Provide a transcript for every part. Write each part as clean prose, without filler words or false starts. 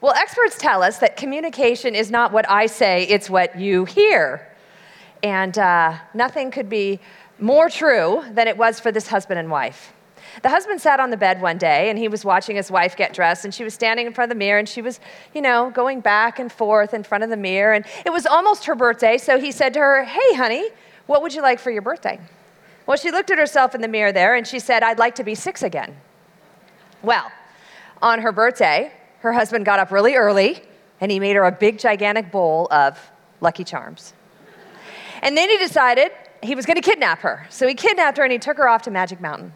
Well, experts tell us that communication is not what I say, it's what you hear. And nothing could be more true than it was for this husband and wife. The husband sat on the bed one day, and he was watching his wife get dressed, and she was standing in front of the mirror, and she was, going back and forth in front of the mirror, and it was almost her birthday, so he said to her, "Hey, honey, what would you like for your birthday?" Well, she looked at herself in the mirror there, and she said, "I'd like to be 6 again." Well, on her birthday, her husband got up really early, and he made her a big, gigantic bowl of Lucky Charms. And then he decided he was going to kidnap her. So he kidnapped her, and he took her off to Magic Mountain.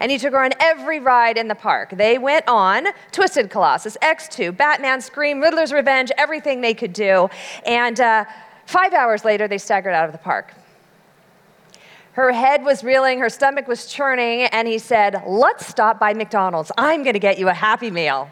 And he took her on every ride in the park. They went on Twisted Colossus, X2, Batman, Scream, Riddler's Revenge, everything they could do. And 5 hours later, they staggered out of the park. Her head was reeling, her stomach was churning, and he said, "Let's stop by McDonald's. I'm going to get you a Happy Meal."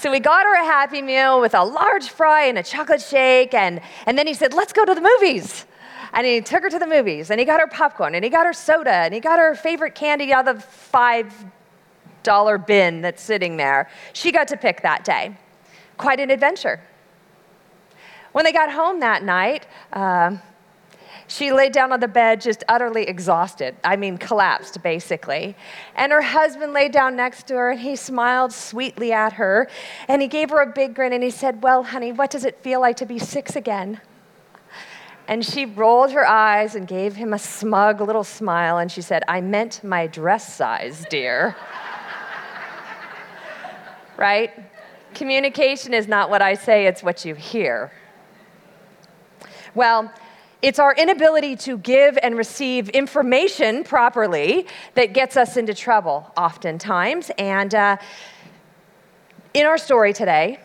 So he got her a Happy Meal with a large fry and a chocolate shake, and then he said, "Let's go to the movies." And he took her to the movies, and he got her popcorn, and he got her soda, and he got her favorite candy out of the $5 bin that's sitting there. She got to pick that day. Quite an adventure. When they got home that night, she laid down on the bed just utterly exhausted. I mean, collapsed, basically. And her husband laid down next to her, and he smiled sweetly at her, and he gave her a big grin, and he said, "Well, honey, what does it feel like to be 6 again?" And she rolled her eyes and gave him a smug little smile, and she said, "I meant my dress size, dear." Right? Communication is not what I say, it's what you hear. Well, it's our inability to give and receive information properly that gets us into trouble oftentimes. And in our story today,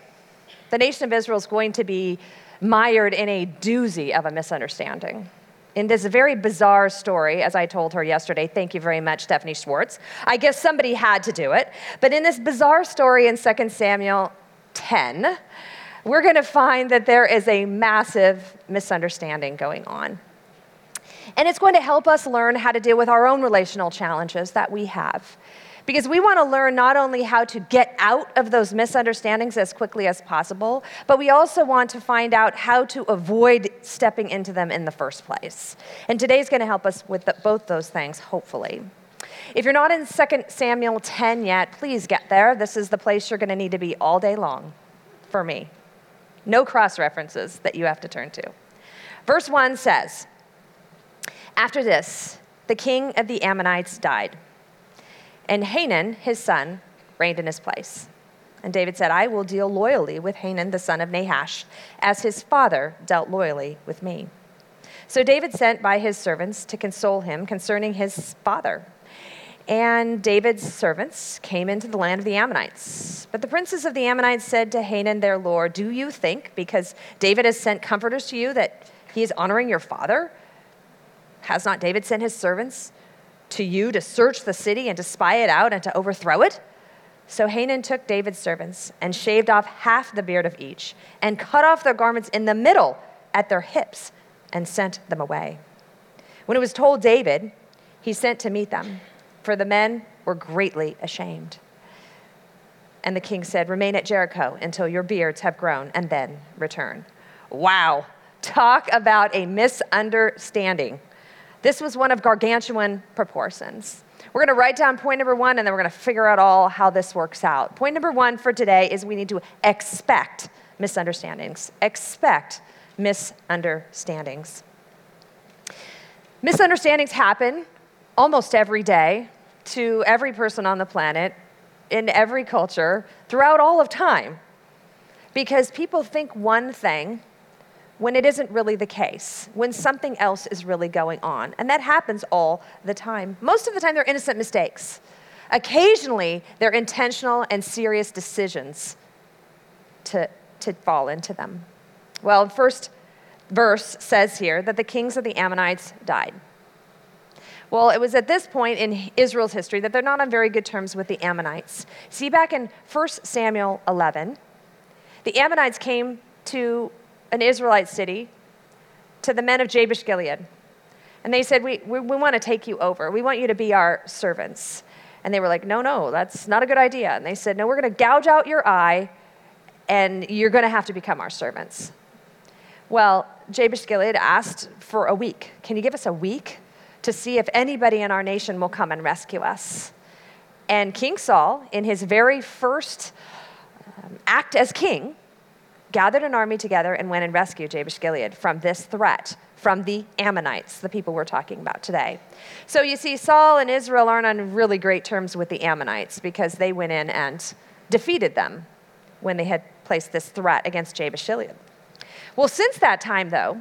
the nation of Israel is going to be mired in a doozy of a misunderstanding. In this very bizarre story, as I told her yesterday, thank you very much, Stephanie Schwartz. I guess somebody had to do it. But in this bizarre story in 2 Samuel 10, we're going to find that there is a massive misunderstanding going on. And it's going to help us learn how to deal with our own relational challenges that we have. Because we want to learn not only how to get out of those misunderstandings as quickly as possible, but we also want to find out how to avoid stepping into them in the first place. And today's going to help us with both those things, hopefully. If you're not in 2 Samuel 10 yet, please get there. This is the place you're going to need to be all day long, for me. No cross-references that you have to turn to. Verse 1 says, "After this, the king of the Ammonites died, and Hanun, his son, reigned in his place. And David said, 'I will deal loyally with Hanun, the son of Nahash, as his father dealt loyally with me.' So David sent by his servants to console him concerning his father. And David's servants came into the land of the Ammonites. But the princes of the Ammonites said to Hanun, their lord, 'Do you think, because David has sent comforters to you, that he is honoring your father? Has not David sent his servants to you to search the city and to spy it out and to overthrow it?' So Hanun took David's servants and shaved off half the beard of each and cut off their garments in the middle at their hips and sent them away. When it was told David, he sent to meet them, for the men were greatly ashamed. And the king said, 'Remain at Jericho until your beards have grown, and then return.'" Wow, talk about a misunderstanding. This was one of gargantuan proportions. We're going to write down point number 1, and then we're going to figure out all how this works out. Point number 1 for today is we need to expect misunderstandings. Expect misunderstandings. Misunderstandings happen almost every day to every person on the planet, in every culture, throughout all of time, because people think one thing when it isn't really the case, when something else is really going on. And that happens all the time. Most of the time, they're innocent mistakes. Occasionally, they're intentional and serious decisions to fall into them. Well, the first verse says here that the kings of the Ammonites died. Well, it was at this point in Israel's history that they're not on very good terms with the Ammonites. See, back in 1 Samuel 11, the Ammonites came to an Israelite city, to the men of Jabesh Gilead. And they said, we want to take you over. We want you to be our servants. And they were like, no, that's not a good idea. And they said, no, we're going to gouge out your eye and you're going to have to become our servants. Well, Jabesh Gilead asked for a week. Can you give us a week to see if anybody in our nation will come and rescue us? And King Saul, in his very first act as king, gathered an army together and went and rescued Jabesh Gilead from this threat, from the Ammonites, the people we're talking about today. So you see, Saul and Israel aren't on really great terms with the Ammonites because they went in and defeated them when they had placed this threat against Jabesh Gilead. Well, since that time, though,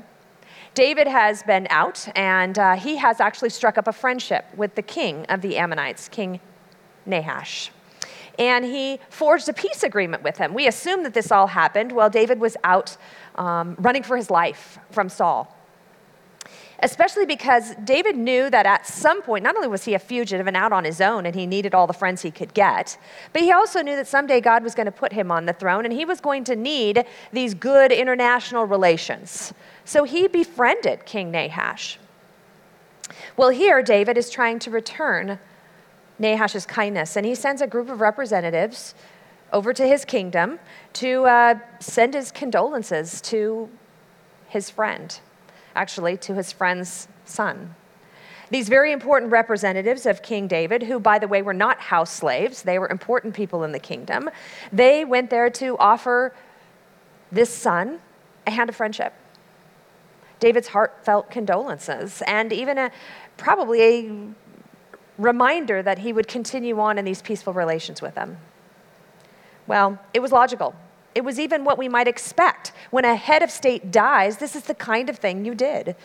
David has been out, and he has actually struck up a friendship with the king of the Ammonites, King Nahash. And he forged a peace agreement with him. We assume that this all happened while David was out running for his life from Saul, especially because David knew that at some point, not only was he a fugitive and out on his own and he needed all the friends he could get, but he also knew that someday God was going to put him on the throne and he was going to need these good international relations. So he befriended King Nahash. Well, here David is trying to return Nahash's kindness, and he sends a group of representatives over to his kingdom to send his condolences to his friend, actually to his friend's son. These very important representatives of King David, who, by the way, were not house slaves, they were important people in the kingdom, they went there to offer this son a hand of friendship, David's heartfelt condolences, and even probably a reminder that he would continue on in these peaceful relations with them. Well, it was logical. It was even what we might expect. When a head of state dies, this is the kind of thing you did.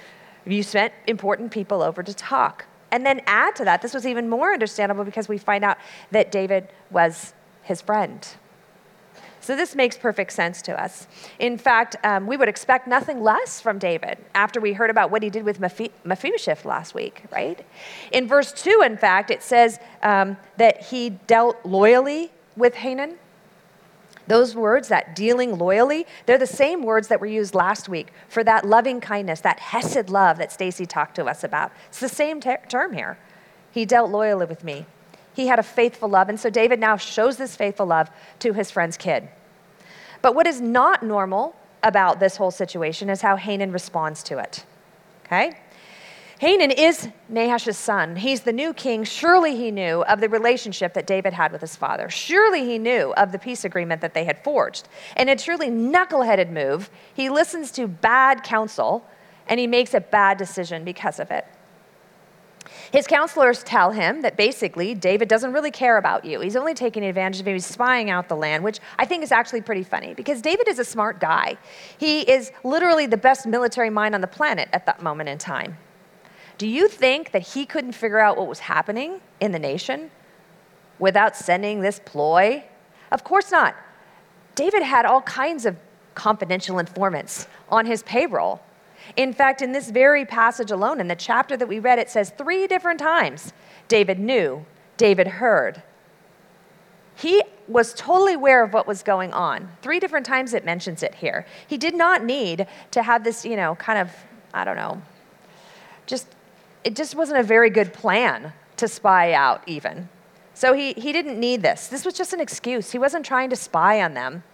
You sent important people over to talk. And then add to that, this was even more understandable because we find out that David was his friend. So this makes perfect sense to us. In fact, we would expect nothing less from David after we heard about what he did with Mephibosheth last week, right? In verse 2, in fact, it says that he dealt loyally with Hanun. Those words, that dealing loyally, they're the same words that were used last week for that loving kindness, that hesed love that Stacy talked to us about. It's the same term here. He dealt loyally with me. He had a faithful love, and so David now shows this faithful love to his friend's kid. But what is not normal about this whole situation is how Hanun responds to it, okay? Hanun is Nahash's son. He's the new king. Surely he knew of the relationship that David had with his father. Surely he knew of the peace agreement that they had forged. In a truly knuckleheaded move, he listens to bad counsel, and he makes a bad decision because of it. His counselors tell him that basically David doesn't really care about you. He's only taking advantage of you. He's spying out the land, which I think is actually pretty funny because David is a smart guy. He is literally the best military mind on the planet at that moment in time. Do you think that he couldn't figure out what was happening in the nation without sending this ploy? Of course not. David had all kinds of confidential informants on his payroll. In fact, in this very passage alone, in the chapter that we read, it says 3 different times, David knew, David heard. He was totally aware of what was going on. 3 different times it mentions it here. He did not need to have this, kind of, it just wasn't a very good plan to spy out even. So he didn't need this. This was just an excuse. He wasn't trying to spy on them.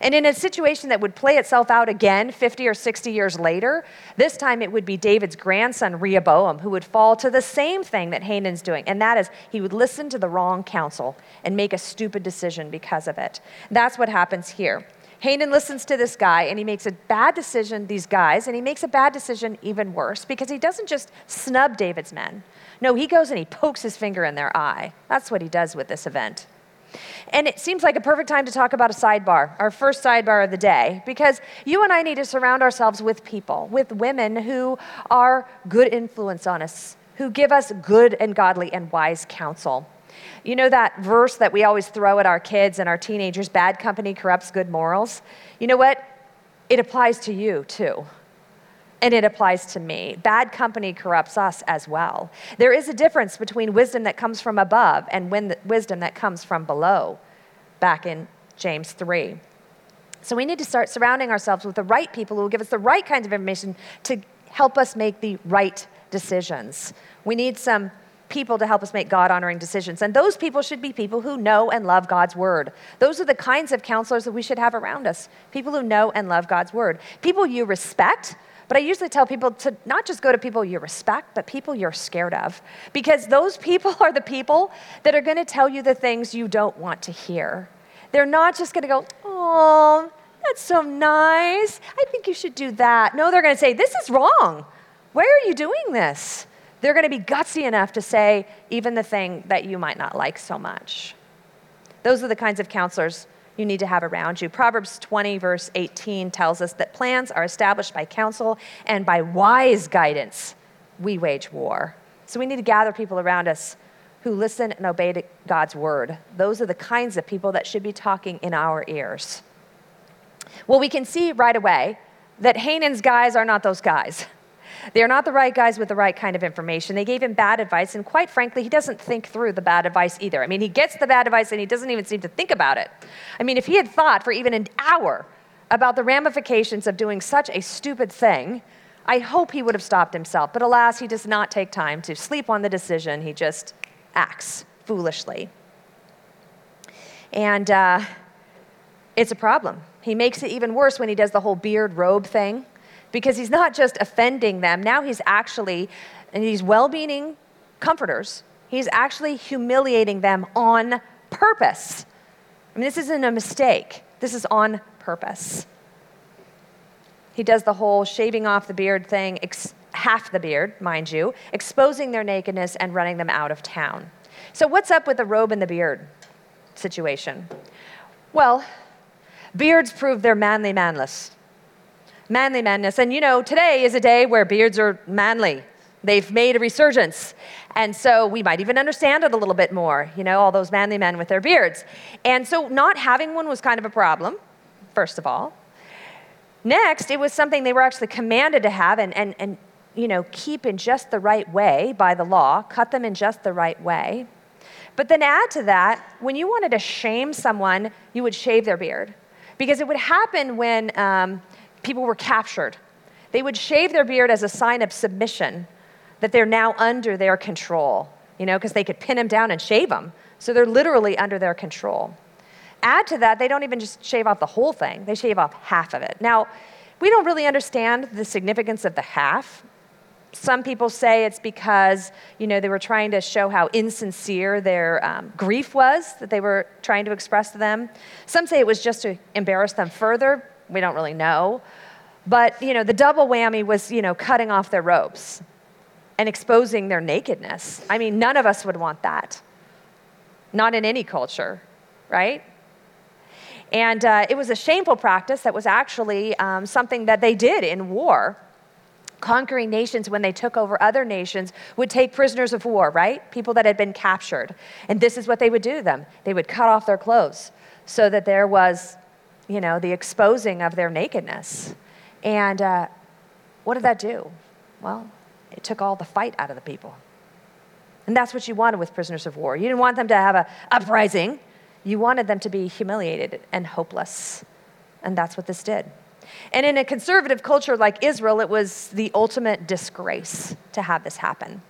And in a situation that would play itself out again 50 or 60 years later, this time it would be David's grandson, Rehoboam, who would fall to the same thing that Hanun's doing, and that is he would listen to the wrong counsel and make a stupid decision because of it. That's what happens here. Hanun listens to this guy, and he makes a bad decision, even worse, because he doesn't just snub David's men. No, he goes and he pokes his finger in their eye. That's what he does with this event. And it seems like a perfect time to talk about a sidebar, our first sidebar of the day, because you and I need to surround ourselves with people, with women who are good influence on us, who give us good and godly and wise counsel. You know that verse that we always throw at our kids and our teenagers, bad company corrupts good morals? You know what? It applies to you too. And it applies to me. Bad company corrupts us as well. There is a difference between wisdom that comes from above and wisdom that comes from below, back in James 3. So we need to start surrounding ourselves with the right people who will give us the right kinds of information to help us make the right decisions. We need some people to help us make God-honoring decisions. And those people should be people who know and love God's word. Those are the kinds of counselors that we should have around us, people who know and love God's word, people you respect. But I usually tell people to not just go to people you respect, but people you're scared of, because those people are the people that are going to tell you the things you don't want to hear. They're not just going to go, oh, that's so nice. I think you should do that. No, they're going to say, this is wrong. Why are you doing this? They're going to be gutsy enough to say even the thing that you might not like so much. Those are the kinds of counselors you need to have around you. Proverbs 20, verse 18 tells us that plans are established by counsel, and by wise guidance we wage war. So we need to gather people around us who listen and obey to God's word. Those are the kinds of people that should be talking in our ears. Well, we can see right away that Hanun's guys are not those guys. They are not the right guys with the right kind of information. They gave him bad advice, and quite frankly, he doesn't think through the bad advice either. I mean, he gets the bad advice, and he doesn't even seem to think about it. I mean, if he had thought for even an hour about the ramifications of doing such a stupid thing, I hope he would have stopped himself. But alas, he does not take time to sleep on the decision. He just acts foolishly. And it's a problem. He makes it even worse when he does the whole beard robe thing, because he's not just offending them. Now he's actually, and these well-meaning comforters, he's actually humiliating them on purpose. I mean, this isn't a mistake. This is on purpose. He does the whole shaving off the beard thing, half the beard, mind you, exposing their nakedness and running them out of town. So what's up with the robe and the beard situation? Well, beards prove they're manly madness. And you know, today is a day where beards are manly. They've made a resurgence. And so we might even understand it a little bit more, you know, all those manly men with their beards. And so not having one was kind of a problem, first of all. Next, it was something they were actually commanded to have and you know, keep in just the right way by the law, cut them in just the right way. But then add to that, when you wanted to shame someone, you would shave their beard. Because it would happen when people were captured. They would shave their beard as a sign of submission, that they're now under their control, you know, because they could pin them down and shave them. So they're literally under their control. Add to that, they don't even just shave off the whole thing. They shave off half of it. Now, we don't really understand the significance of the half. Some people say it's because, you know, they were trying to show how insincere their grief was that they were trying to express to them. Some say it was just to embarrass them further. We don't really know. But, you know, the double whammy was, you know, cutting off their robes and exposing their nakedness. I mean, none of us would want that. Not in any culture, right? And it was a shameful practice that was actually something that they did in war. Conquering nations, when they took over other nations, would take prisoners of war, right? People that had been captured. And this is what they would do to them. They would cut off their clothes so that there was, you know, the exposing of their nakedness. And what did that do? Well, it took all the fight out of the people. And that's what you wanted with prisoners of war. You didn't want them to have an uprising. You wanted them to be humiliated and hopeless. And that's what this did. And in a conservative culture like Israel, it was the ultimate disgrace to have this happen.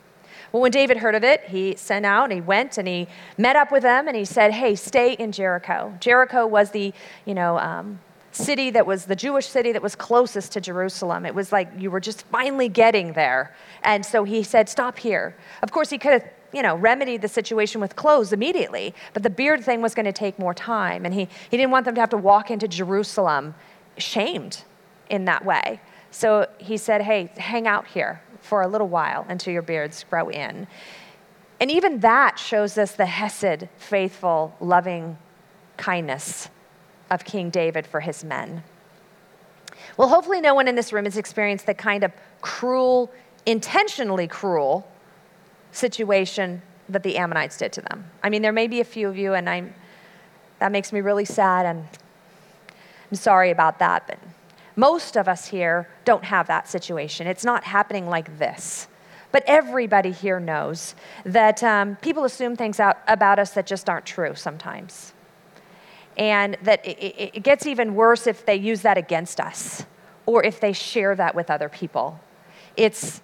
Well, when David heard of it, he sent out and he went and he met up with them and he said, hey, stay in Jericho. Jericho was the, you know, city that was the Jewish city that was closest to Jerusalem. It was like you were just finally getting there. And so he said, stop here. Of course, he could have, you know, remedied the situation with clothes immediately, but the beard thing was going to take more time. And he didn't want them to have to walk into Jerusalem shamed in that way. So he said, hey, hang out here for a little while until your beards grow in. And even that shows us the hesed, faithful, loving kindness of King David for his men. Well, hopefully no one in this room has experienced the kind of cruel, intentionally cruel situation that the Ammonites did to them. I mean, there may be a few of you, and that makes me really sad, and I'm sorry about that, but most of us here don't have that situation. It's not happening like this. But everybody here knows that people assume things about us that just aren't true sometimes. And that it gets even worse if they use that against us or if they share that with other people. It's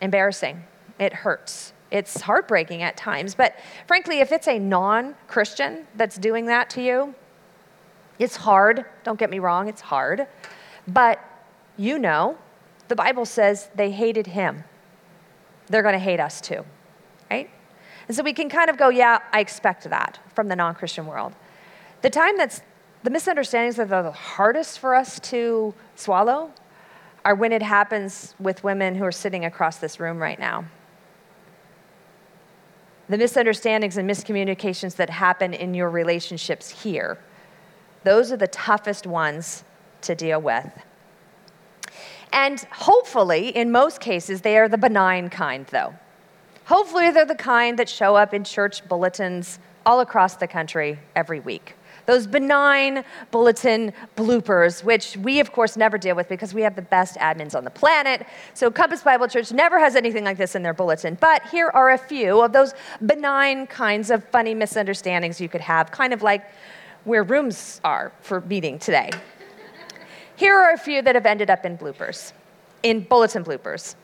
embarrassing. It hurts. It's heartbreaking at times. But frankly, if it's a non-Christian that's doing that to you, it's hard. Don't get me wrong, it's hard. But you know, the Bible says they hated him. They're going to hate us too, right? And so we can kind of go, yeah, I expect that from the non-Christian world. The time that's the misunderstandings that are the hardest for us to swallow are when it happens with women who are sitting across this room right now. The misunderstandings and miscommunications that happen in your relationships here, those are the toughest ones to deal with. And hopefully, in most cases, they are the benign kind, though. Hopefully, they're the kind that show up in church bulletins all across the country every week. Those benign bulletin bloopers, which we, of course, never deal with because we have the best admins on the planet. So Compass Bible Church never has anything like this in their bulletin. But here are a few of those benign kinds of funny misunderstandings you could have, kind of like where rooms are for meeting today. Here are a few that have ended up in bloopers, in bulletin bloopers.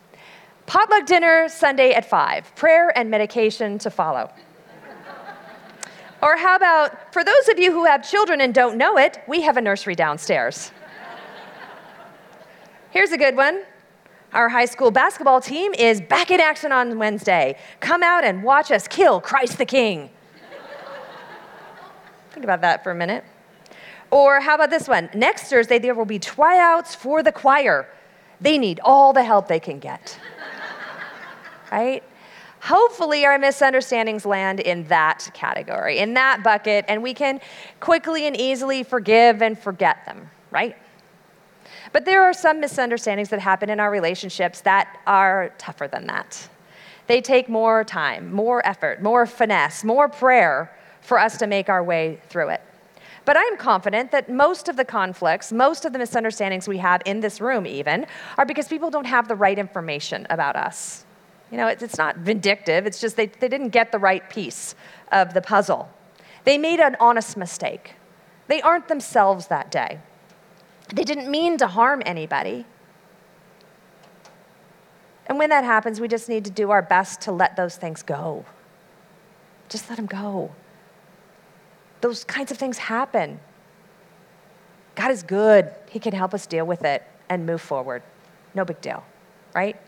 Potluck dinner Sunday at 5, prayer and medication to follow. Or how about, for those of you who have children and don't know it, we have a nursery downstairs. Here's a good one. Our high school basketball team is back in action on Wednesday. Come out and watch us kill Christ the King. Think about that for a minute. Or how about this one? Next Thursday, there will be tryouts for the choir. They need all the help they can get. Right? Hopefully, our misunderstandings land in that category, in that bucket, and we can quickly and easily forgive and forget them, right? But there are some misunderstandings that happen in our relationships that are tougher than that. They take more time, more effort, more finesse, more prayer for us to make our way through it. But I am confident that most of the conflicts, most of the misunderstandings we have in this room even, are because people don't have the right information about us. You know, it's not vindictive. It's just they didn't get the right piece of the puzzle. They made an honest mistake. They aren't themselves that day. They didn't mean to harm anybody. And when that happens, we just need to do our best to let those things go. Just let them go. Those kinds of things happen. God is good. He can help us deal with it and move forward. No big deal, right?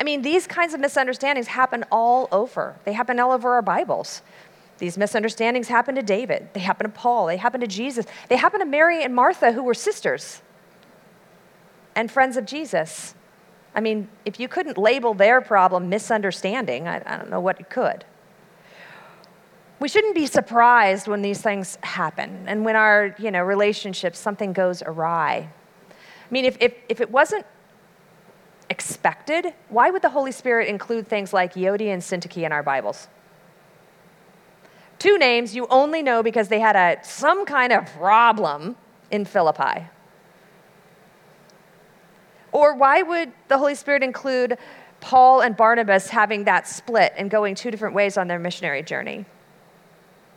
I mean, these kinds of misunderstandings happen all over. They happen all over our Bibles. These misunderstandings happen to David. They happen to Paul. They happen to Jesus. They happen to Mary and Martha, who were sisters and friends of Jesus. I mean, if you couldn't label their problem misunderstanding, I don't know what it could. We shouldn't be surprised when these things happen and when our, relationships, something goes awry. I mean, if it wasn't expected, why would the Holy Spirit include things like Yodi and Syntyche in our Bibles? Two names you only know because they had some kind of problem in Philippi. Or why would the Holy Spirit include Paul and Barnabas having that split and going two different ways on their missionary journey?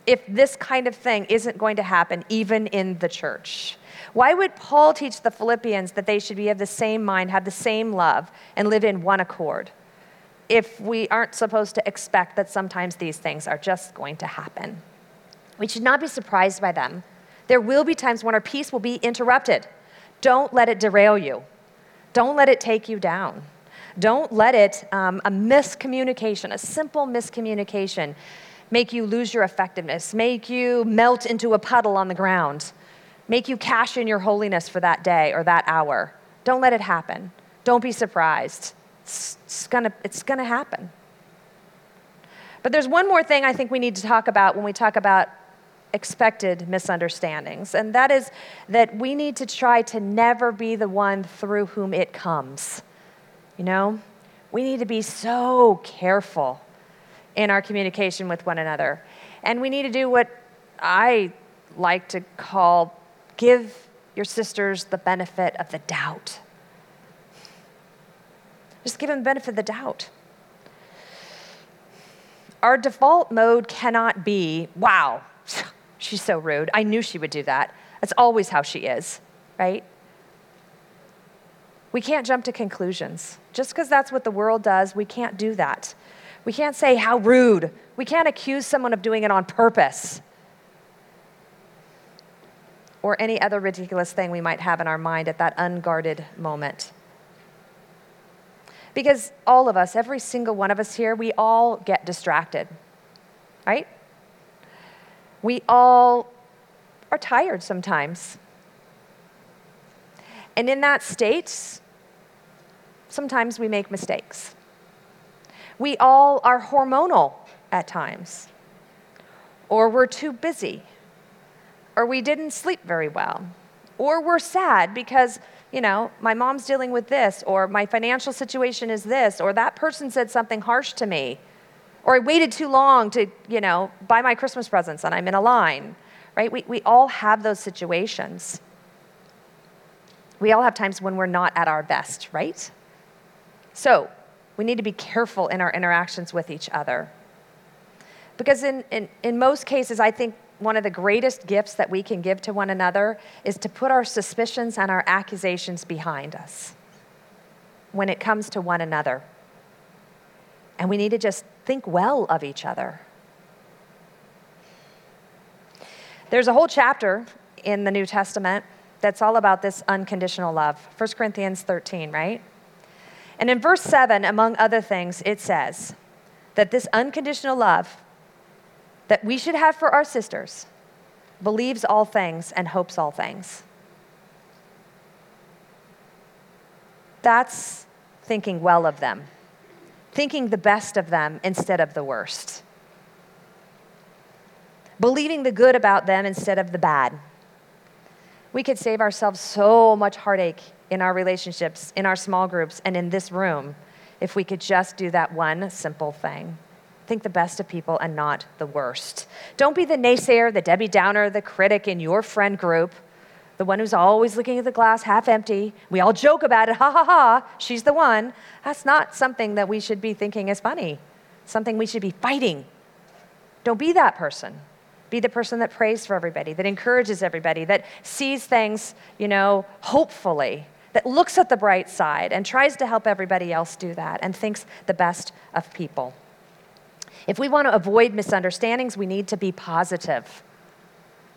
If this kind of thing isn't going to happen even in the church, why would Paul teach the Philippians that they should be of the same mind, have the same love, and live in one accord if we aren't supposed to expect that sometimes these things are just going to happen? We should not be surprised by them. There will be times when our peace will be interrupted. Don't let it derail you. Don't let it take you down. Don't let it, a simple miscommunication, make you lose your effectiveness, make you melt into a puddle on the ground, make you cash in your holiness for that day or that hour. Don't let it happen. Don't be surprised. It's gonna happen. But there's one more thing I think we need to talk about when we talk about expected misunderstandings, and that is that we need to try to never be the one through whom it comes. We need to be so careful in our communication with one another. And we need to do what I like to call give your sisters the benefit of the doubt. Just give them the benefit of the doubt. Our default mode cannot be, wow, she's so rude. I knew she would do that. That's always how she is, right? We can't jump to conclusions. Just because that's what the world does, we can't do that. We can't say how rude. We can't accuse someone of doing it on purpose. Or any other ridiculous thing we might have in our mind at that unguarded moment. Because all of us, every single one of us here, we all get distracted, right? We all are tired sometimes. And in that state, sometimes we make mistakes. We all are hormonal at times, or we're too busy, or we didn't sleep very well, or we're sad because, you know, my mom's dealing with this, or my financial situation is this, or that person said something harsh to me, or I waited too long to, you know, buy my Christmas presents and I'm in a line, right? We all have those situations. We all have times when we're not at our best, right? So we need to be careful in our interactions with each other. Because in most cases, I think one of the greatest gifts that we can give to one another is to put our suspicions and our accusations behind us when it comes to one another. And we need to just think well of each other. There's a whole chapter in the New Testament that's all about this unconditional love. 1 Corinthians 13, right? And in verse 7, among other things, it says that this unconditional love that we should have for our sisters believes all things and hopes all things. That's thinking well of them, thinking the best of them instead of the worst, believing the good about them instead of the bad. We could save ourselves so much heartache in our relationships, in our small groups, and in this room if we could just do that one simple thing. Think the best of people and not the worst. Don't be the naysayer, the Debbie Downer, the critic in your friend group, the one who's always looking at the glass half empty. We all joke about it, ha ha ha, she's the one. That's not something that we should be thinking is funny, something we should be fighting. Don't be that person. Be the person that prays for everybody, that encourages everybody, that sees things, you know, hopefully, that looks at the bright side and tries to help everybody else do that and thinks the best of people. If we want to avoid misunderstandings, we need to be positive.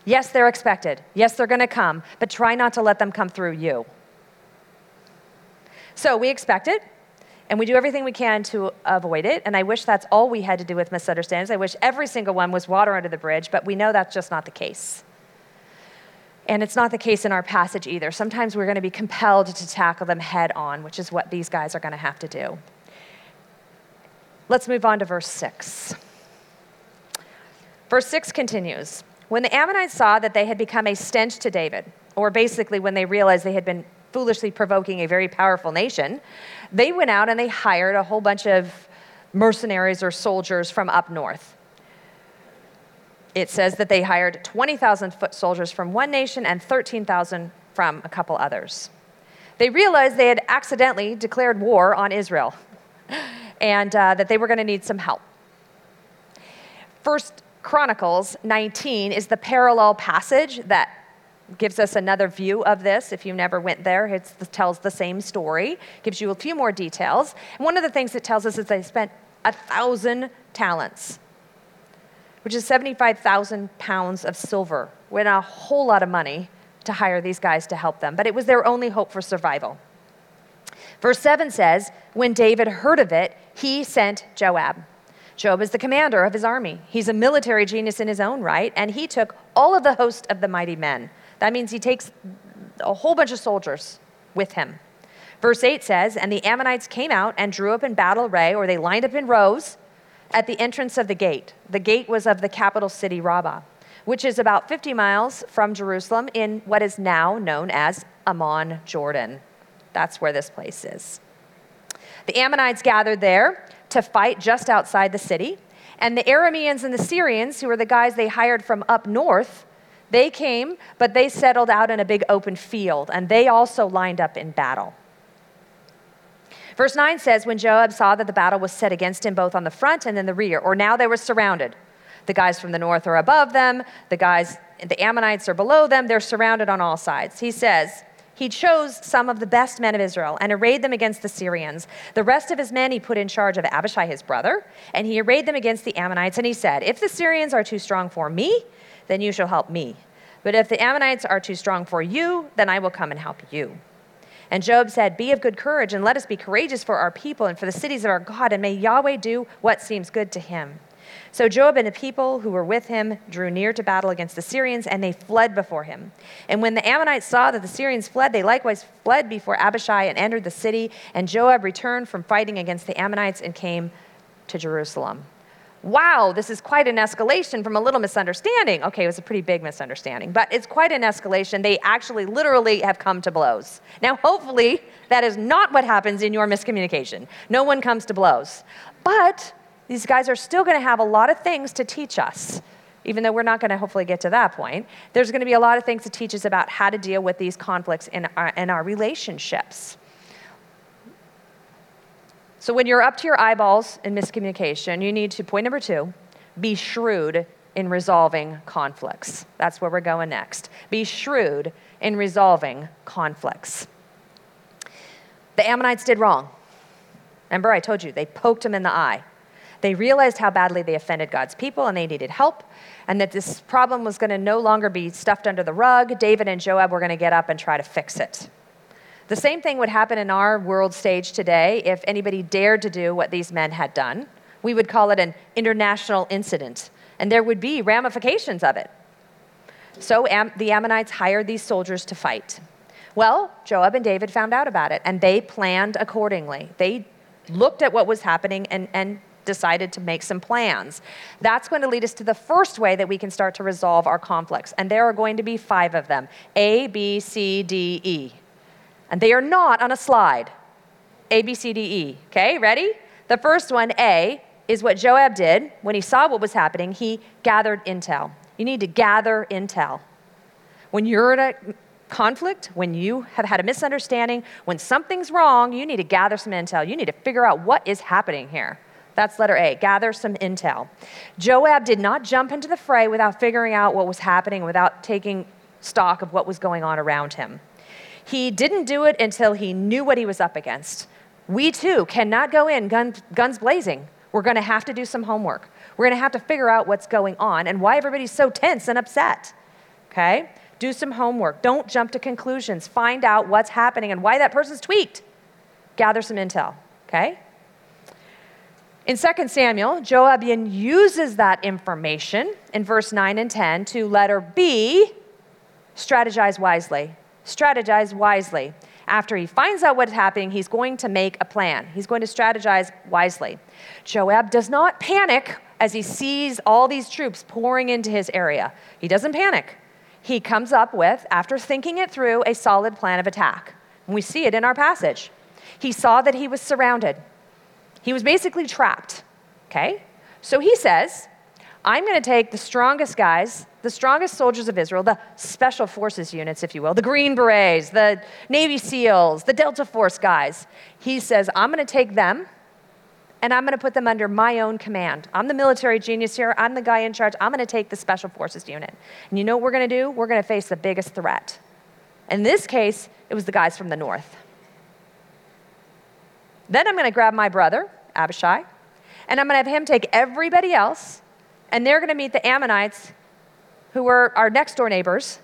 Yes, they're expected. Yes, they're going to come, but try not to let them come through you. So we expect it, and we do everything we can to avoid it, and I wish that's all we had to do with misunderstandings. I wish every single one was water under the bridge, but we know that's just not the case. And it's not the case in our passage either. Sometimes we're going to be compelled to tackle them head on, which is what these guys are going to have to do. Let's move on to verse 6. Verse 6 continues, when the Ammonites saw that they had become a stench to David, or basically when they realized they had been foolishly provoking a very powerful nation, they went out and they hired a whole bunch of mercenaries or soldiers from up north. It says that they hired 20,000 foot soldiers from one nation and 13,000 from a couple others. They realized they had accidentally declared war on Israel. And that they were going to need some help. First Chronicles 19 is the parallel passage that gives us another view of this. If you never went there, it tells the same story, gives you a few more details. And one of the things it tells us is they spent 1,000 talents, which is 75,000 pounds of silver, with a whole lot of money to hire these guys to help them. But it was their only hope for survival. Verse 7 says, when David heard of it, he sent Joab. Joab is the commander of his army. He's a military genius in his own right, and he took all of the host of the mighty men. That means he takes a whole bunch of soldiers with him. Verse 8 says, and the Ammonites came out and drew up in battle array, or they lined up in rows, at the entrance of the gate. The gate was of the capital city, Rabbah, which is about 50 miles from Jerusalem in what is now known as Amman, Jordan. That's where this place is. The Ammonites gathered there to fight just outside the city. And the Arameans and the Syrians, who were the guys they hired from up north, they came, but they settled out in a big open field. And they also lined up in battle. Verse 9 says, when Joab saw that the battle was set against him both on the front and in the rear, or now they were surrounded. The guys from the north are above them. The Ammonites are below them. They're surrounded on all sides. He says, He chose some of the best men of Israel and arrayed them against the Syrians. The rest of his men he put in charge of Abishai, his brother, and he arrayed them against the Ammonites. And he said, if the Syrians are too strong for me, then you shall help me. But if the Ammonites are too strong for you, then I will come and help you. And Job said, be of good courage, and let us be courageous for our people and for the cities of our God, and may Yahweh do what seems good to him. So Job and the people who were with him drew near to battle against the Syrians, and they fled before him. And when the Ammonites saw that the Syrians fled, they likewise fled before Abishai and entered the city. And Joab returned from fighting against the Ammonites and came to Jerusalem. Wow, this is quite an escalation from a little misunderstanding. Okay, it was a pretty big misunderstanding, but it's quite an escalation. They actually literally have come to blows. Now, hopefully, that is not what happens in your miscommunication. No one comes to blows. But these guys are still going to have a lot of things to teach us, even though we're not going to hopefully get to that point. There's going to be a lot of things to teach us about how to deal with these conflicts in our relationships. So when you're up to your eyeballs in miscommunication, you need to, point number two, be shrewd in resolving conflicts. That's where we're going next. Be shrewd in resolving conflicts. The Ammonites did wrong. Remember, I told you, they poked him in the eye. They realized how badly they offended God's people and they needed help, and that this problem was going to no longer be stuffed under the rug. David and Joab were going to get up and try to fix it. The same thing would happen in our world stage today if anybody dared to do what these men had done. We would call it an international incident, and there would be ramifications of it. So the Ammonites hired these soldiers to fight. Well, Joab and David found out about it, and they planned accordingly. They looked at what was happening and decided to make some plans. That's going to lead us to the first way that we can start to resolve our conflicts, and there are going to be five of them, A, B, C, D, E. And they are not on a slide. A, B, C, D, E. Okay, ready? The first one, A, is what Joab did. When he saw what was happening, he gathered intel. You need to gather intel. When you're in a conflict, when you have had a misunderstanding, when something's wrong, you need to gather some intel. You need to figure out what is happening here. That's letter A, gather some intel. Joab did not jump into the fray without figuring out what was happening, without taking stock of what was going on around him. He didn't do it until he knew what he was up against. We too cannot go in guns blazing. We're gonna have to do some homework. We're gonna have to figure out what's going on and why everybody's so tense and upset, okay? Do some homework. Don't jump to conclusions. Find out what's happening and why that person's tweaked. Gather some intel, okay? In 2 Samuel, Joab uses that information in verse 9 and 10 to, letter B, strategize wisely. Strategize wisely. After he finds out what's happening, he's going to make a plan. He's going to strategize wisely. Joab does not panic as he sees all these troops pouring into his area. He doesn't panic. He comes up with, after thinking it through, a solid plan of attack. And we see it in our passage. He saw that he was surrounded. He was basically trapped, okay? So he says, I'm gonna take the strongest guys, the strongest soldiers of Israel, the special forces units, if you will, the Green Berets, the Navy SEALs, the Delta Force guys. He says, I'm gonna take them and I'm gonna put them under my own command. I'm the military genius here, I'm the guy in charge, I'm gonna take the special forces unit. And you know what we're gonna do? We're gonna face the biggest threat. In this case, it was the guys from the north. Then I'm gonna grab my brother, Abishai, and I'm gonna have him take everybody else, and they're gonna meet the Ammonites, who were our next door neighbors,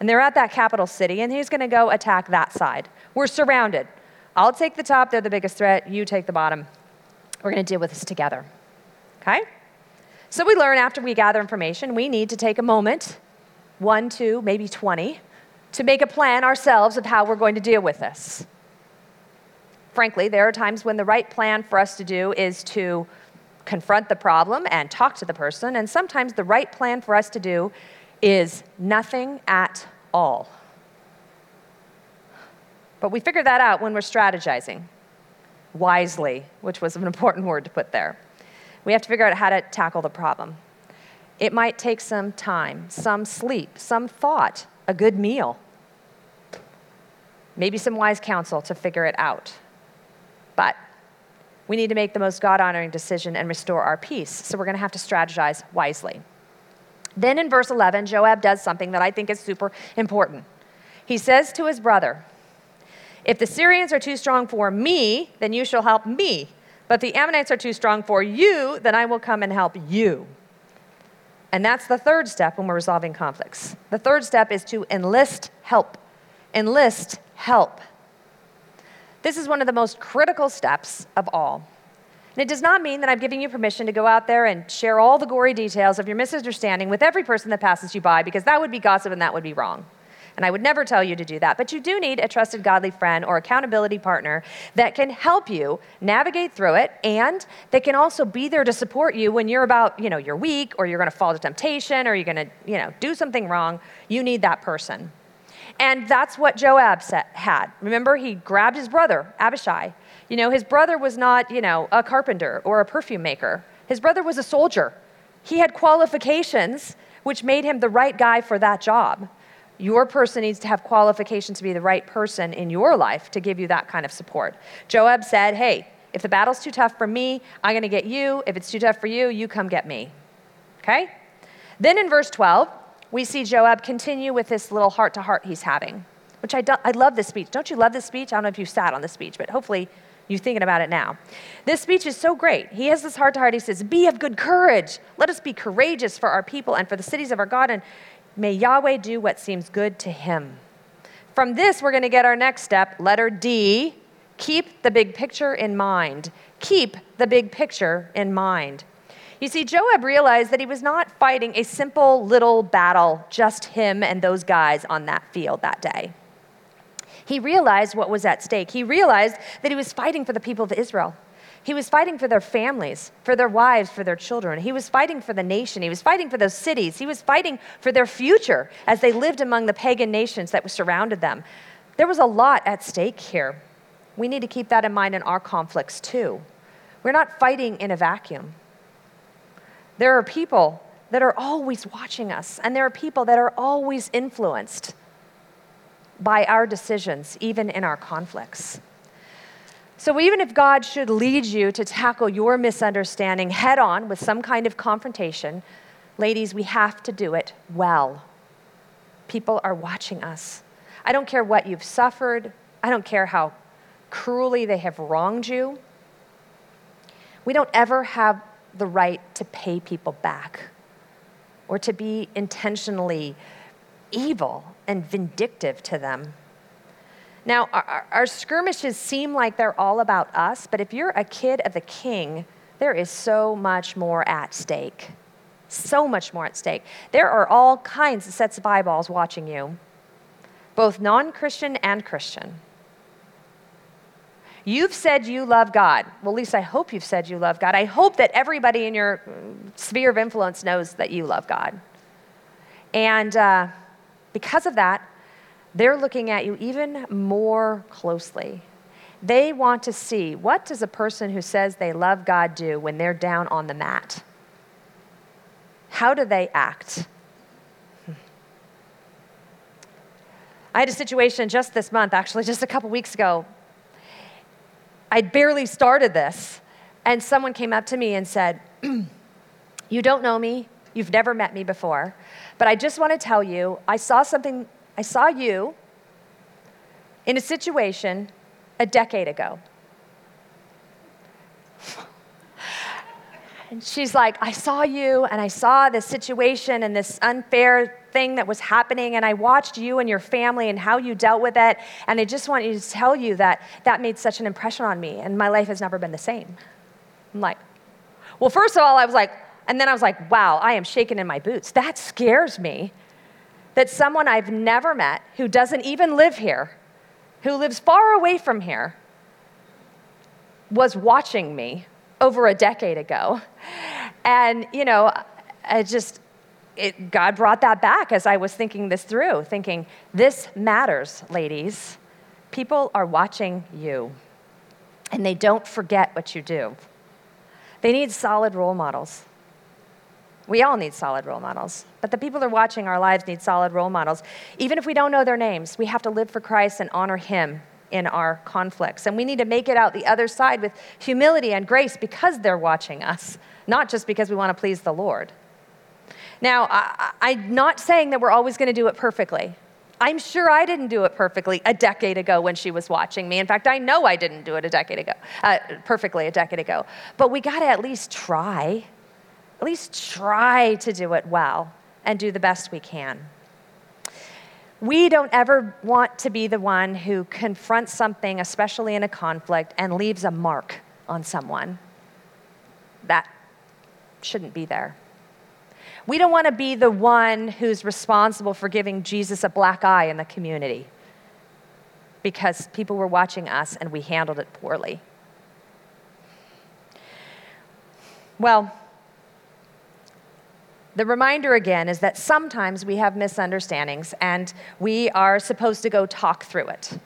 and they're at that capital city, and he's gonna go attack that side. We're surrounded. I'll take the top, they're the biggest threat, you take the bottom. We're gonna deal with this together, okay? So we learn after we gather information, we need to take a moment, 1, 2, maybe 20, to make a plan ourselves of how we're going to deal with this. Frankly, there are times when the right plan for us to do is to confront the problem and talk to the person, and sometimes the right plan for us to do is nothing at all. But we figure that out when we're strategizing wisely, which was an important word to put there. We have to figure out how to tackle the problem. It might take some time, some sleep, some thought, a good meal, maybe some wise counsel to figure it out. But we need to make the most God-honoring decision and restore our peace. So we're gonna have to strategize wisely. Then in verse 11, Joab does something that I think is super important. He says to his brother, if the Syrians are too strong for me, then you shall help me. But if the Ammonites are too strong for you, then I will come and help you. And that's the third step when we're resolving conflicts. The third step is to enlist help. Enlist help. This is one of the most critical steps of all. And it does not mean that I'm giving you permission to go out there and share all the gory details of your misunderstanding with every person that passes you by, because that would be gossip and that would be wrong. And I would never tell you to do that. But you do need a trusted godly friend or accountability partner that can help you navigate through it, and they can also be there to support you when you're about, you're weak, or you're going to fall to temptation, or you're going to, do something wrong. You need that person. And that's what Joab had. Remember, he grabbed his brother, Abishai. His brother was not, a carpenter or a perfume maker. His brother was a soldier. He had qualifications, which made him the right guy for that job. Your person needs to have qualifications to be the right person in your life to give you that kind of support. Joab said, hey, if the battle's too tough for me, I'm going to get you. If it's too tough for you, you come get me. Okay? Then in verse 12, we see Joab continue with this little heart-to-heart he's having, which I love this speech. Don't you love this speech? I don't know if you sat on this speech, but hopefully you're thinking about it now. This speech is so great. He has this heart-to-heart. He says, be of good courage. Let us be courageous for our people and for the cities of our God, and may Yahweh do what seems good to him. From this, we're going to get our next step, letter D, keep the big picture in mind. Keep the big picture in mind. You see, Joab realized that he was not fighting a simple little battle, just him and those guys on that field that day. He realized what was at stake. He realized that he was fighting for the people of Israel. He was fighting for their families, for their wives, for their children. He was fighting for the nation. He was fighting for those cities. He was fighting for their future as they lived among the pagan nations that surrounded them. There was a lot at stake here. We need to keep that in mind in our conflicts too. We're not fighting in a vacuum. There are people that are always watching us, and there are people that are always influenced by our decisions, even in our conflicts. So even if God should lead you to tackle your misunderstanding head on with some kind of confrontation, ladies, we have to do it well. People are watching us. I don't care what you've suffered. I don't care how cruelly they have wronged you. We don't ever have the right to pay people back or to be intentionally evil and vindictive to them. Now, our skirmishes seem like they're all about us, but if you're a kid of the King, there is so much more at stake. So much more at stake. There are all kinds of sets of eyeballs watching you, both non-Christian and Christian. You've said you love God. Well, at least I hope you've said you love God. I hope that everybody in your sphere of influence knows that you love God. And because of that, they're looking at you even more closely. They want to see, what does a person who says they love God do when they're down on the mat? How do they act? I had a situation just this month, actually, just a couple weeks ago. I'd barely started this, and someone came up to me and said, you don't know me, you've never met me before, but I just want to tell you, I saw you in a situation a decade ago. And she's like, I saw you, and I saw this situation and this unfair thing that was happening, and I watched you and your family and how you dealt with it, and I just wanted to tell you that made such an impression on me, and my life has never been the same. I'm like, well, first of all, I was like, wow, I am shaking in my boots. That scares me. That someone I've never met, who doesn't even live here, who lives far away from here, was watching me over a decade ago. And, God brought that back as I was thinking this through, thinking, this matters, ladies. People are watching you, and they don't forget what you do. They need solid role models. We all need solid role models, but the people that are watching our lives need solid role models. Even if we don't know their names, we have to live for Christ and honor him in our conflicts. And we need to make it out the other side with humility and grace because they're watching us, not just because we want to please the Lord. Now, I'm not saying that we're always going to do it perfectly. I'm sure I didn't do it perfectly a decade ago when she was watching me. In fact, I know I didn't do it perfectly a decade ago. But we got to at least try to do it well and do the best we can. We don't ever want to be the one who confronts something, especially in a conflict, and leaves a mark on someone. That shouldn't be there. We don't want to be the one who's responsible for giving Jesus a black eye in the community because people were watching us and we handled it poorly. Well, the reminder again is that sometimes we have misunderstandings and we are supposed to go talk through it.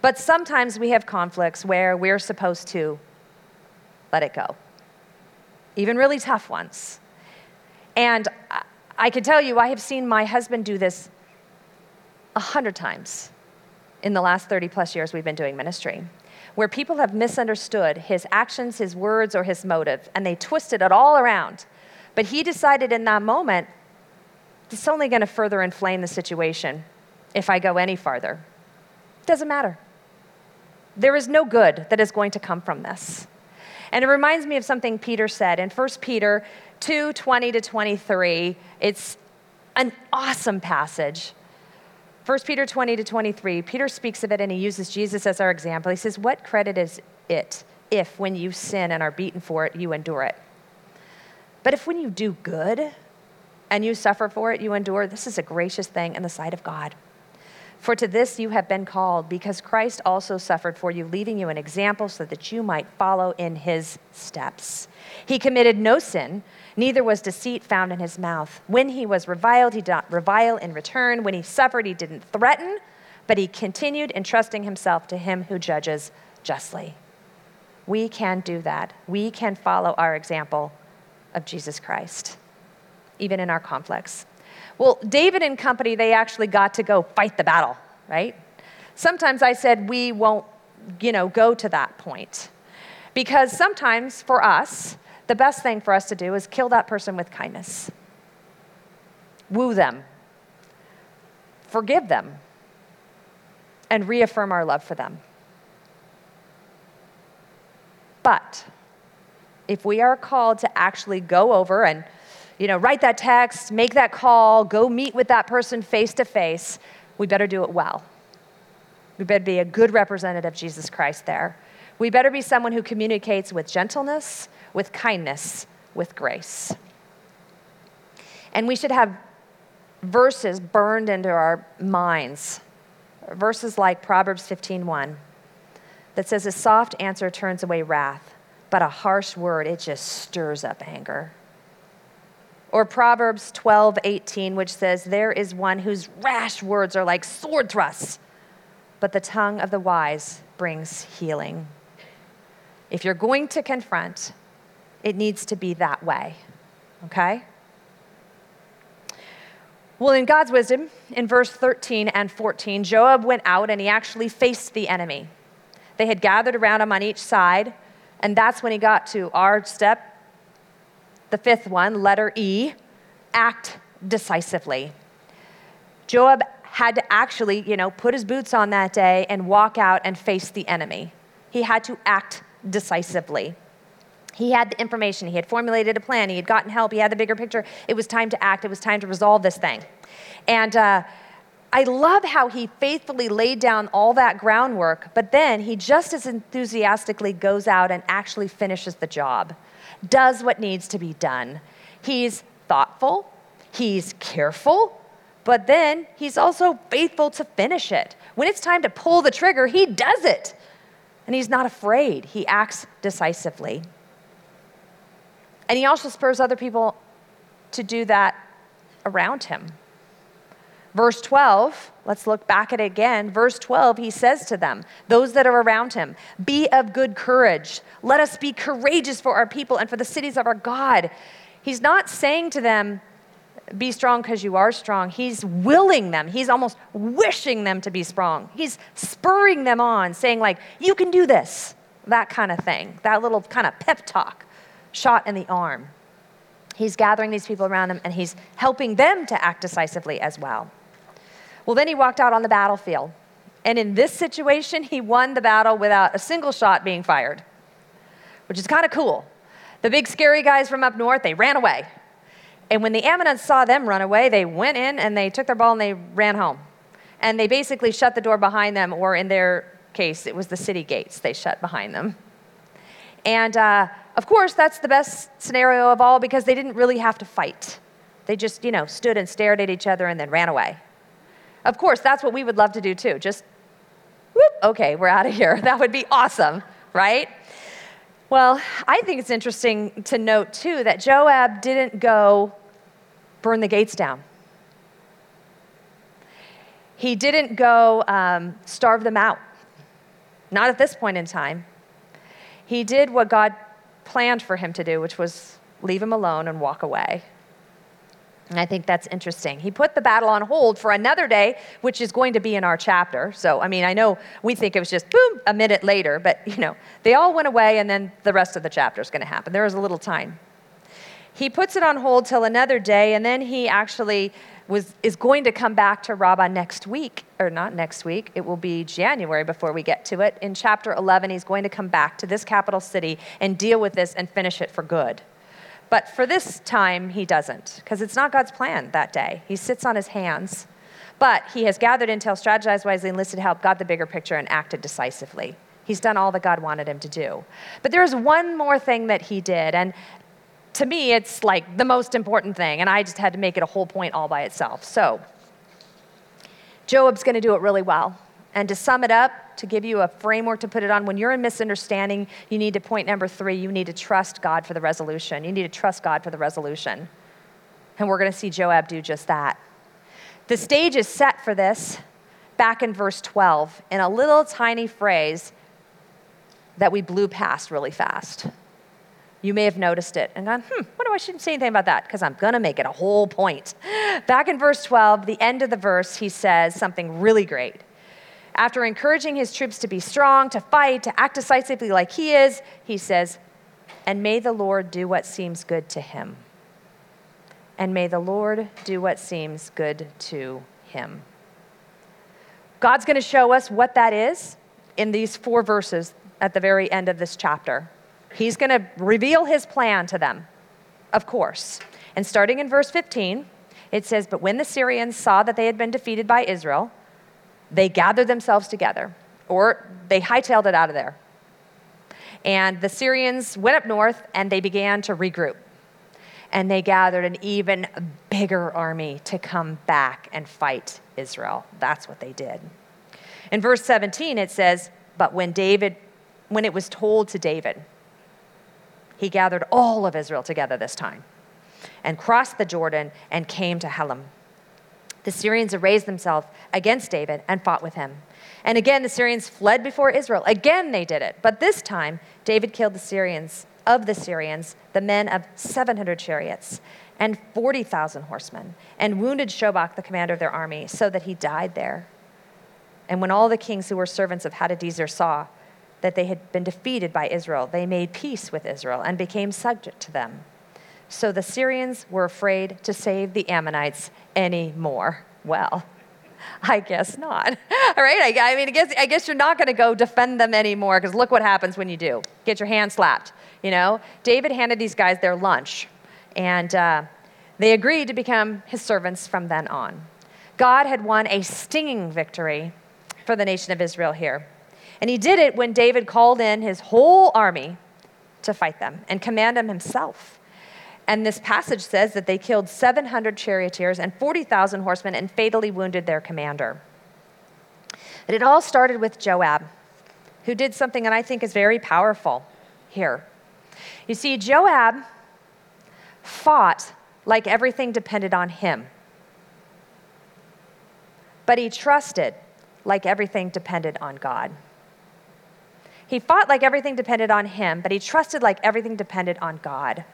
But sometimes we have conflicts where we're supposed to let it go, even really tough ones. And I can tell you, I have seen my husband do this 100 times in the last 30 plus years we've been doing ministry, where people have misunderstood his actions, his words, or his motive, and they twisted it all around. But he decided in that moment, it's only going to further inflame the situation if I go any farther. It doesn't matter. There is no good that is going to come from this. And it reminds me of something Peter said in 1 Peter 2:20-23. It's an awesome passage. 1 Peter 20-23, Peter speaks of it and he uses Jesus as our example. He says, what credit is it if when you sin and are beaten for it, you endure it? But if when you do good and you suffer for it, you endure, this is a gracious thing in the sight of God. For to this you have been called, because Christ also suffered for you, leaving you an example so that you might follow in his steps. He committed no sin, neither was deceit found in his mouth. When he was reviled, he did not revile in return. When he suffered, he didn't threaten, but he continued entrusting himself to him who judges justly. We can do that. We can follow our example of Jesus Christ, even in our conflicts. Well, David and company, they actually got to go fight the battle, right? Sometimes I said we won't, go to that point. Because sometimes for us, the best thing for us to do is kill that person with kindness. Woo them. Forgive them. And reaffirm our love for them. But if we are called to actually go over and write that text, make that call, go meet with that person face to face, we better do it well. We better be a good representative of Jesus Christ there. We better be someone who communicates with gentleness, with kindness, with grace. And we should have verses burned into our minds, verses like Proverbs 15:1 that says, a soft answer turns away wrath, but a harsh word, it just stirs up anger. Or Proverbs 12:18, which says, there is one whose rash words are like sword thrusts, but the tongue of the wise brings healing. If you're going to confront, it needs to be that way, okay? Well, in God's wisdom, in verse 13 and 14, Joab went out and he actually faced the enemy. They had gathered around him on each side, and that's when he got to our step, the fifth one, letter E, act decisively. Joab had to actually, put his boots on that day and walk out and face the enemy. He had to act decisively. He had the information. He had formulated a plan. He had gotten help. He had the bigger picture. It was time to act. It was time to resolve this thing. And I love how he faithfully laid down all that groundwork, but then he just as enthusiastically goes out and actually finishes the job. Does what needs to be done. He's thoughtful, he's careful, but then he's also faithful to finish it. When it's time to pull the trigger, he does it. And he's not afraid. He acts decisively. And he also spurs other people to do that around him. Verse 12, let's look back at it again. Verse 12, he says to them, those that are around him, be of good courage. Let us be courageous for our people and for the cities of our God. He's not saying to them, be strong because you are strong. He's willing them. He's almost wishing them to be strong. He's spurring them on, saying like, you can do this, that kind of thing. That little kind of pep talk, shot in the arm. He's gathering these people around him and he's helping them to act decisively as well. Well, then he walked out on the battlefield. And in this situation, he won the battle without a single shot being fired, which is kind of cool. The big scary guys from up north, they ran away. And when the Ammonites saw them run away, they went in and they took their ball and they ran home. And they basically shut the door behind them, or in their case, it was the city gates they shut behind them. And of course, that's the best scenario of all because they didn't really have to fight. They just, you know, stood and stared at each other and then ran away. Of course, that's what we would love to do too. Just, whoop, okay, we're out of here. That would be awesome, right? Well, I think it's interesting to note too that Joab didn't go burn the gates down. He didn't go starve them out. Not at this point in time. He did what God planned for him to do, which was leave him alone and walk away. And I think that's interesting. He put the battle on hold for another day, which is going to be in our chapter. So, I mean, I know we think it was just, boom, a minute later, but, you know, they all went away, and then the rest of the chapter is going to happen. There was a little time. He puts it on hold till another day, and then he actually is going to come back to Rabbah next week, or not next week. It will be January before we get to it. In chapter 11, he's going to come back to this capital city and deal with this and finish it for good. But for this time, he doesn't, because it's not God's plan that day. He sits on his hands. But he has gathered intel, strategized wisely, enlisted help, got the bigger picture, and acted decisively. He's done all that God wanted him to do. But there is one more thing that he did, and to me, it's like the most important thing, and I just had to make it a whole point all by itself. So Joab's going to do it really well. And to sum it up, to give you a framework to put it on, when you're in misunderstanding, you need to, point number three, you need to trust God for the resolution. You need to trust God for the resolution. And we're going to see Joab do just that. The stage is set for this back in verse 12 in a little tiny phrase that we blew past really fast. You may have noticed it and gone, wonder why I shouldn't say anything about that because I'm going to make it a whole point. Back in verse 12, the end of the verse, he says something really great. After encouraging his troops to be strong, to fight, to act decisively like he is, he says, and may the Lord do what seems good to him. And may the Lord do what seems good to him. God's going to show us what that is in these four verses at the very end of this chapter. He's going to reveal his plan to them, of course. And starting in verse 15, it says, but when the Syrians saw that they had been defeated by Israel, they gathered themselves together, or they hightailed it out of there. And the Syrians went up north, and they began to regroup. And they gathered an even bigger army to come back and fight Israel. That's what they did. In verse 17, it says, but when it was told to David, he gathered all of Israel together this time and crossed the Jordan and came to Helam. The Syrians arrayed themselves against David and fought with him. And again, the Syrians fled before Israel. Again, they did it. But this time, David killed the Syrians, the men of 700 chariots and 40,000 horsemen, and wounded Shobach, the commander of their army, so that he died there. And when all the kings who were servants of Hadadezer saw that they had been defeated by Israel, they made peace with Israel and became subject to them. So the Syrians were afraid to save the Ammonites anymore. Well, I guess not. All right, I guess you're not going to go defend them anymore because look what happens when you do. Get your hand slapped, you know. David handed these guys their lunch, and they agreed to become his servants from then on. God had won a stinging victory for the nation of Israel here, and he did it when David called in his whole army to fight them and command them himself. And this passage says that they killed 700 charioteers and 40,000 horsemen and fatally wounded their commander. But it all started with Joab, who did something that I think is very powerful here. You see, Joab fought like everything depended on him. But he trusted like everything depended on God. He fought like everything depended on him, but he trusted like everything depended on God.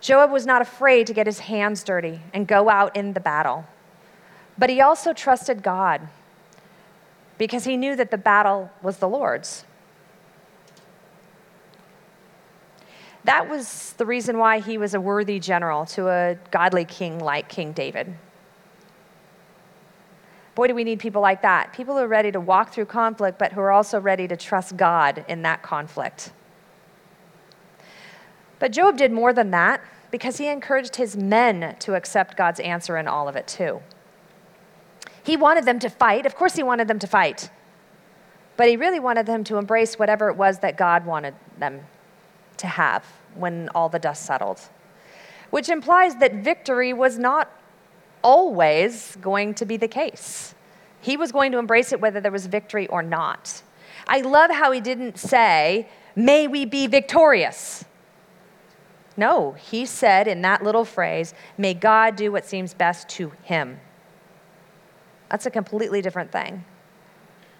Joab was not afraid to get his hands dirty and go out in the battle. But he also trusted God because he knew that the battle was the Lord's. That was the reason why he was a worthy general to a godly king like King David. Boy, do we need people like that. People who are ready to walk through conflict, but who are also ready to trust God in that conflict. But Job did more than that, because he encouraged his men to accept God's answer in all of it too. He wanted them to fight. Of course he wanted them to fight. But he really wanted them to embrace whatever it was that God wanted them to have when all the dust settled. Which implies that victory was not always going to be the case. He was going to embrace it whether there was victory or not. I love how he didn't say, "May we be victorious." No, he said in that little phrase, "May God do what seems best to him." That's a completely different thing.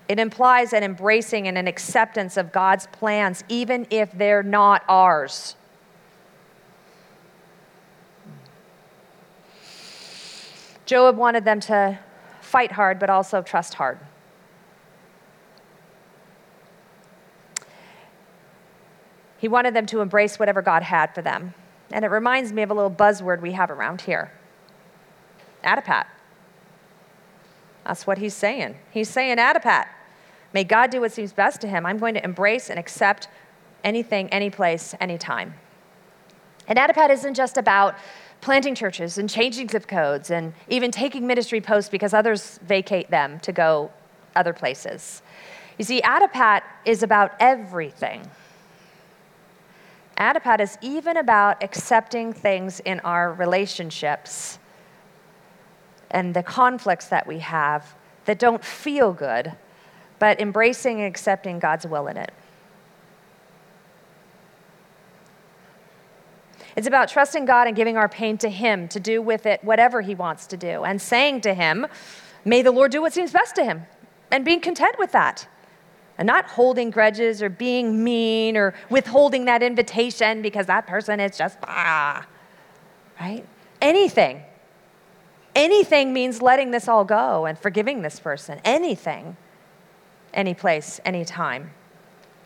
It implies an embracing and an acceptance of God's plans, even if they're not ours. Job wanted them to fight hard, but also trust hard. He wanted them to embrace whatever God had for them. And it reminds me of a little buzzword we have around here. Adipat. That's what he's saying. He's saying adipat. May God do what seems best to him. I'm going to embrace and accept anything, any place, any time. And adipat isn't just about planting churches and changing zip codes and even taking ministry posts because others vacate them to go other places. You see, adipat is about everything. Adipat is even about accepting things in our relationships and the conflicts that we have that don't feel good, but embracing and accepting God's will in it. It's about trusting God and giving our pain to him to do with it whatever he wants to do and saying to him, "May the Lord do what seems best to him," and being content with that and not holding grudges or being mean or withholding that invitation because that person is just, right? Anything. Anything means letting this all go and forgiving this person. Anything, any place, any time.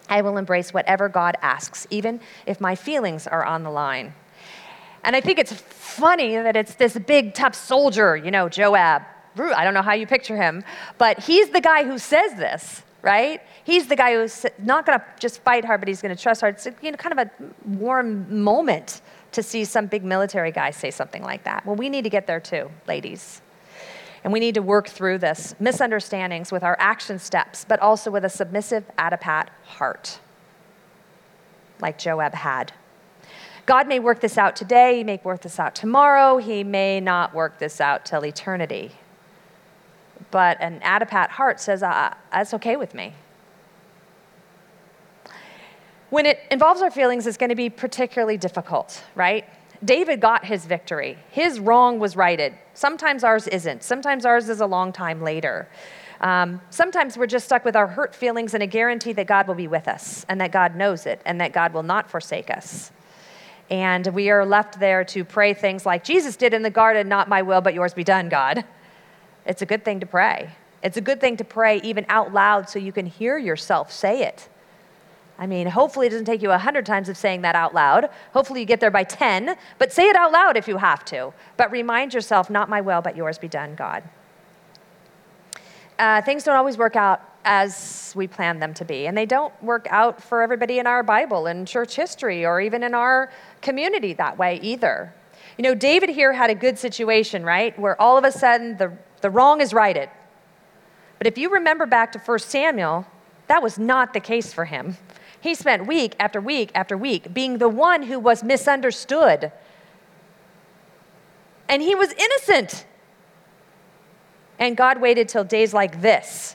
I will embrace whatever God asks, even if my feelings are on the line. And I think it's funny that it's this big, tough soldier, you know, Joab. I don't know how you picture him, but he's the guy who says this, right? He's the guy who's not going to just fight hard, but he's going to trust hard. It's, you know, kind of a warm moment to see some big military guy say something like that. Well, we need to get there too, ladies. And we need to work through this misunderstandings with our action steps, but also with a submissive, adipat heart, like Joab had. God may work this out today. He may work this out tomorrow. He may not work this out till eternity. But an adipat heart says, that's okay with me. When it involves our feelings, it's going to be particularly difficult, right? David got his victory. His wrong was righted. Sometimes ours isn't. Sometimes ours is a long time later. Sometimes we're just stuck with our hurt feelings and a guarantee that God will be with us and that God knows it and that God will not forsake us. And we are left there to pray things like Jesus did in the garden, "Not my will, but yours be done, God." It's a good thing to pray. It's a good thing to pray even out loud so you can hear yourself say it. I mean, hopefully it doesn't take you 100 times of saying that out loud. Hopefully you get there by 10, but say it out loud if you have to. But remind yourself, "Not my will, but yours be done, God." Things don't always work out as we plan them to be, and they don't work out for everybody in our Bible and church history or even in our community that way either. You know, David here had a good situation, right, where all of a sudden the wrong is righted. But if you remember back to 1 Samuel, that was not the case for him. He spent week after week after week being the one who was misunderstood. And he was innocent. And God waited till days like this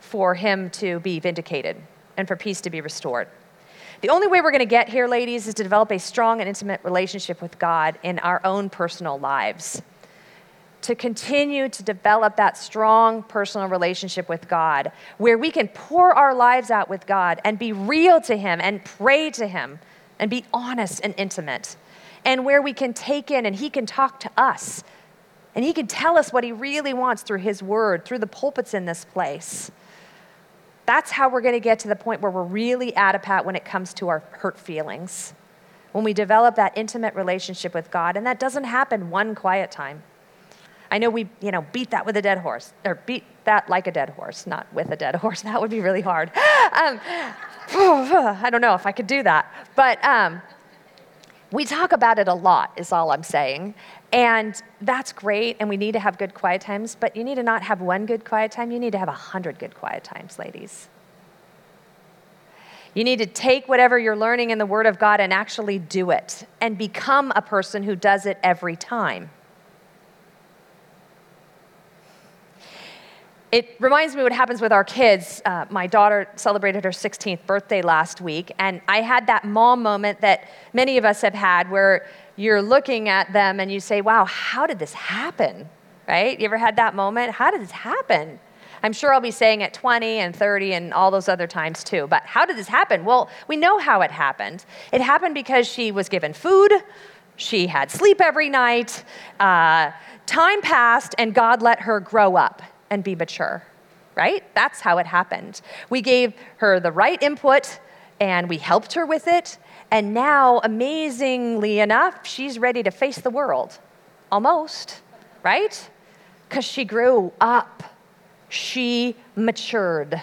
for him to be vindicated and for peace to be restored. The only way we're going to get here, ladies, is to develop a strong and intimate relationship with God in our own personal lives. To continue to develop that strong personal relationship with God, where we can pour our lives out with God and be real to him and pray to him and be honest and intimate, and where we can take in and he can talk to us and he can tell us what he really wants through his word, through the pulpits in this place. That's how we're going to get to the point where we're really adipat when it comes to our hurt feelings, when we develop that intimate relationship with God, and that doesn't happen one quiet time. I know we, beat that with a dead horse, or beat that like a dead horse, not with a dead horse. That would be really hard. I don't know if I could do that. But we talk about it a lot is all I'm saying. And that's great, and we need to have good quiet times, but you need to not have one good quiet time. You need to have 100 good quiet times, ladies. You need to take whatever you're learning in the Word of God and actually do it and become a person who does it every time. It reminds me what happens with our kids. My daughter celebrated her 16th birthday last week, and I had that mom moment that many of us have had where you're looking at them and you say, wow, how did this happen, right? You ever had that moment? How did this happen? I'm sure I'll be saying at 20 and 30 and all those other times too, but how did this happen? Well, we know how it happened. It happened because she was given food, she had sleep every night, time passed, and God let her grow up and be mature, right? That's how it happened. We gave her the right input, and we helped her with it, and now, amazingly enough, she's ready to face the world, almost, right? Because she grew up. She matured.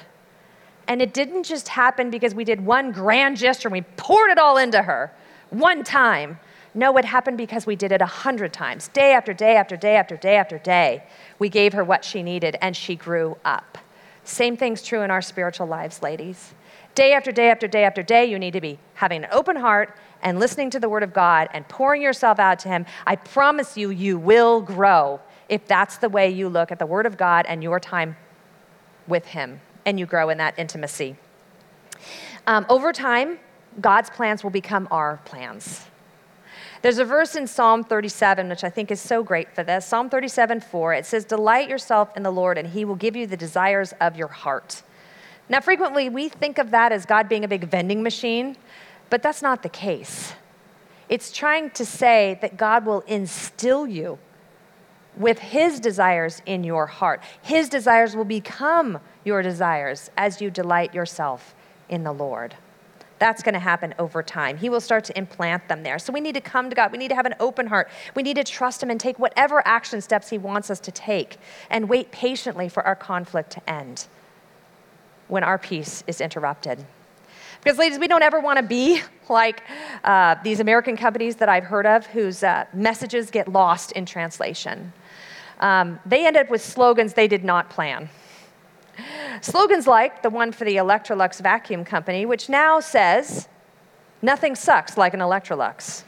And it didn't just happen because we did one grand gesture and we poured it all into her one time. No, it happened because we did it 100 times, day after day after day after day after day. We gave her what she needed and she grew up. Same thing's true in our spiritual lives, ladies. Day after day after day after day, you need to be having an open heart and listening to the Word of God and pouring yourself out to Him. I promise you, you will grow if that's the way you look at the Word of God and your time with Him, and you grow in that intimacy. Over time, God's plans will become our plans. There's a verse in Psalm 37, which I think is so great for this. Psalm 37:4, it says, "Delight yourself in the Lord, and He will give you the desires of your heart." Now, frequently, we think of that as God being a big vending machine, but that's not the case. It's trying to say that God will instill you with His desires in your heart. His desires will become your desires as you delight yourself in the Lord. That's going to happen over time. He will start to implant them there. So we need to come to God. We need to have an open heart. We need to trust Him and take whatever action steps He wants us to take and wait patiently for our conflict to end when our peace is interrupted. Because, ladies, we don't ever want to be like these American companies that I've heard of whose messages get lost in translation. They end up with slogans they did not plan. Slogans like the one for the Electrolux vacuum company, which now says, "Nothing sucks like an Electrolux,"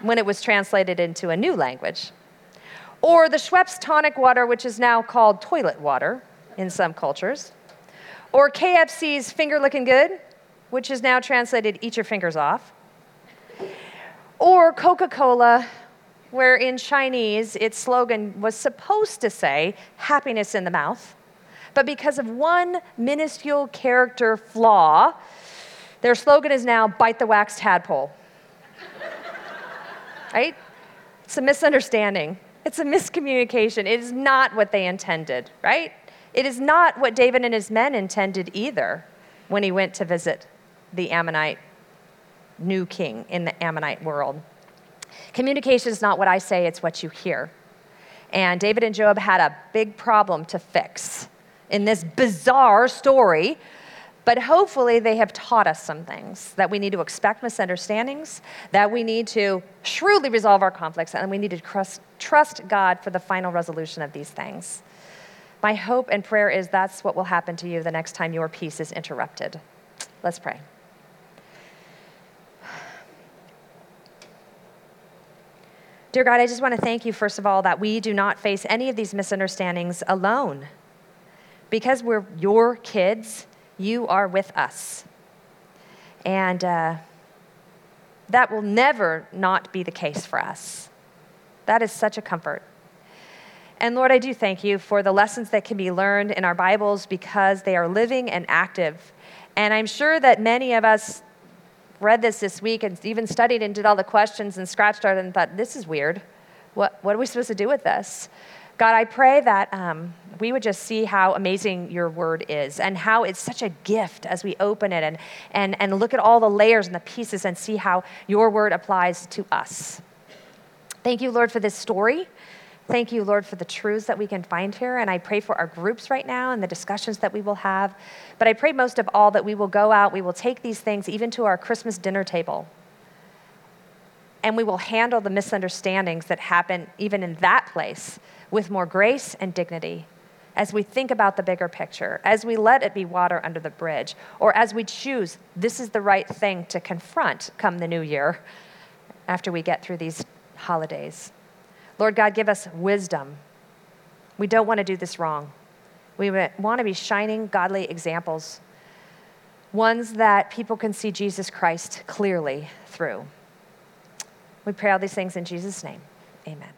when it was translated into a new language. Or the Schweppes tonic water, which is now called toilet water in some cultures. Or KFC's finger licking good, which is now translated "eat your fingers off." Or Coca-Cola, where in Chinese, its slogan was supposed to say "happiness in the mouth," but because of one minuscule character flaw, their slogan is now "bite the wax tadpole." Right? It's a misunderstanding. It's a miscommunication. It is not what they intended, right? It is not what David and his men intended either when he went to visit the Ammonite new king in the Ammonite world. Communication is not what I say, it's what you hear. And David and Joab had a big problem to fix in this bizarre story, but hopefully they have taught us some things, that we need to expect misunderstandings, that we need to shrewdly resolve our conflicts, and we need to trust God for the final resolution of these things. My hope and prayer is that's what will happen to you the next time your peace is interrupted. Let's pray. Dear God, I just want to thank You, first of all, that we do not face any of these misunderstandings alone. Because we're Your kids, You are with us. And that will never not be the case for us. That is such a comfort. And Lord, I do thank You for the lessons that can be learned in our Bibles because they are living and active. And I'm sure that many of us read this week and even studied and did all the questions and scratched out and thought, this is weird. What are we supposed to do with this? God, I pray that we would just see how amazing Your Word is and how it's such a gift as we open it and look at all the layers and the pieces and see how Your Word applies to us. Thank You, Lord, for this story. Thank you, Lord, for the truths that we can find here. And I pray for our groups right now and the discussions that we will have. But I pray most of all that we will go out, we will take these things even to our Christmas dinner table. And we will handle the misunderstandings that happen even in that place with more grace and dignity as we think about the bigger picture, as we let it be water under the bridge, or as we choose this is the right thing to confront come the new year after we get through these holidays. Lord God, give us wisdom. We don't want to do this wrong. We want to be shining godly examples, ones that people can see Jesus Christ clearly through. We pray all these things in Jesus' name. Amen.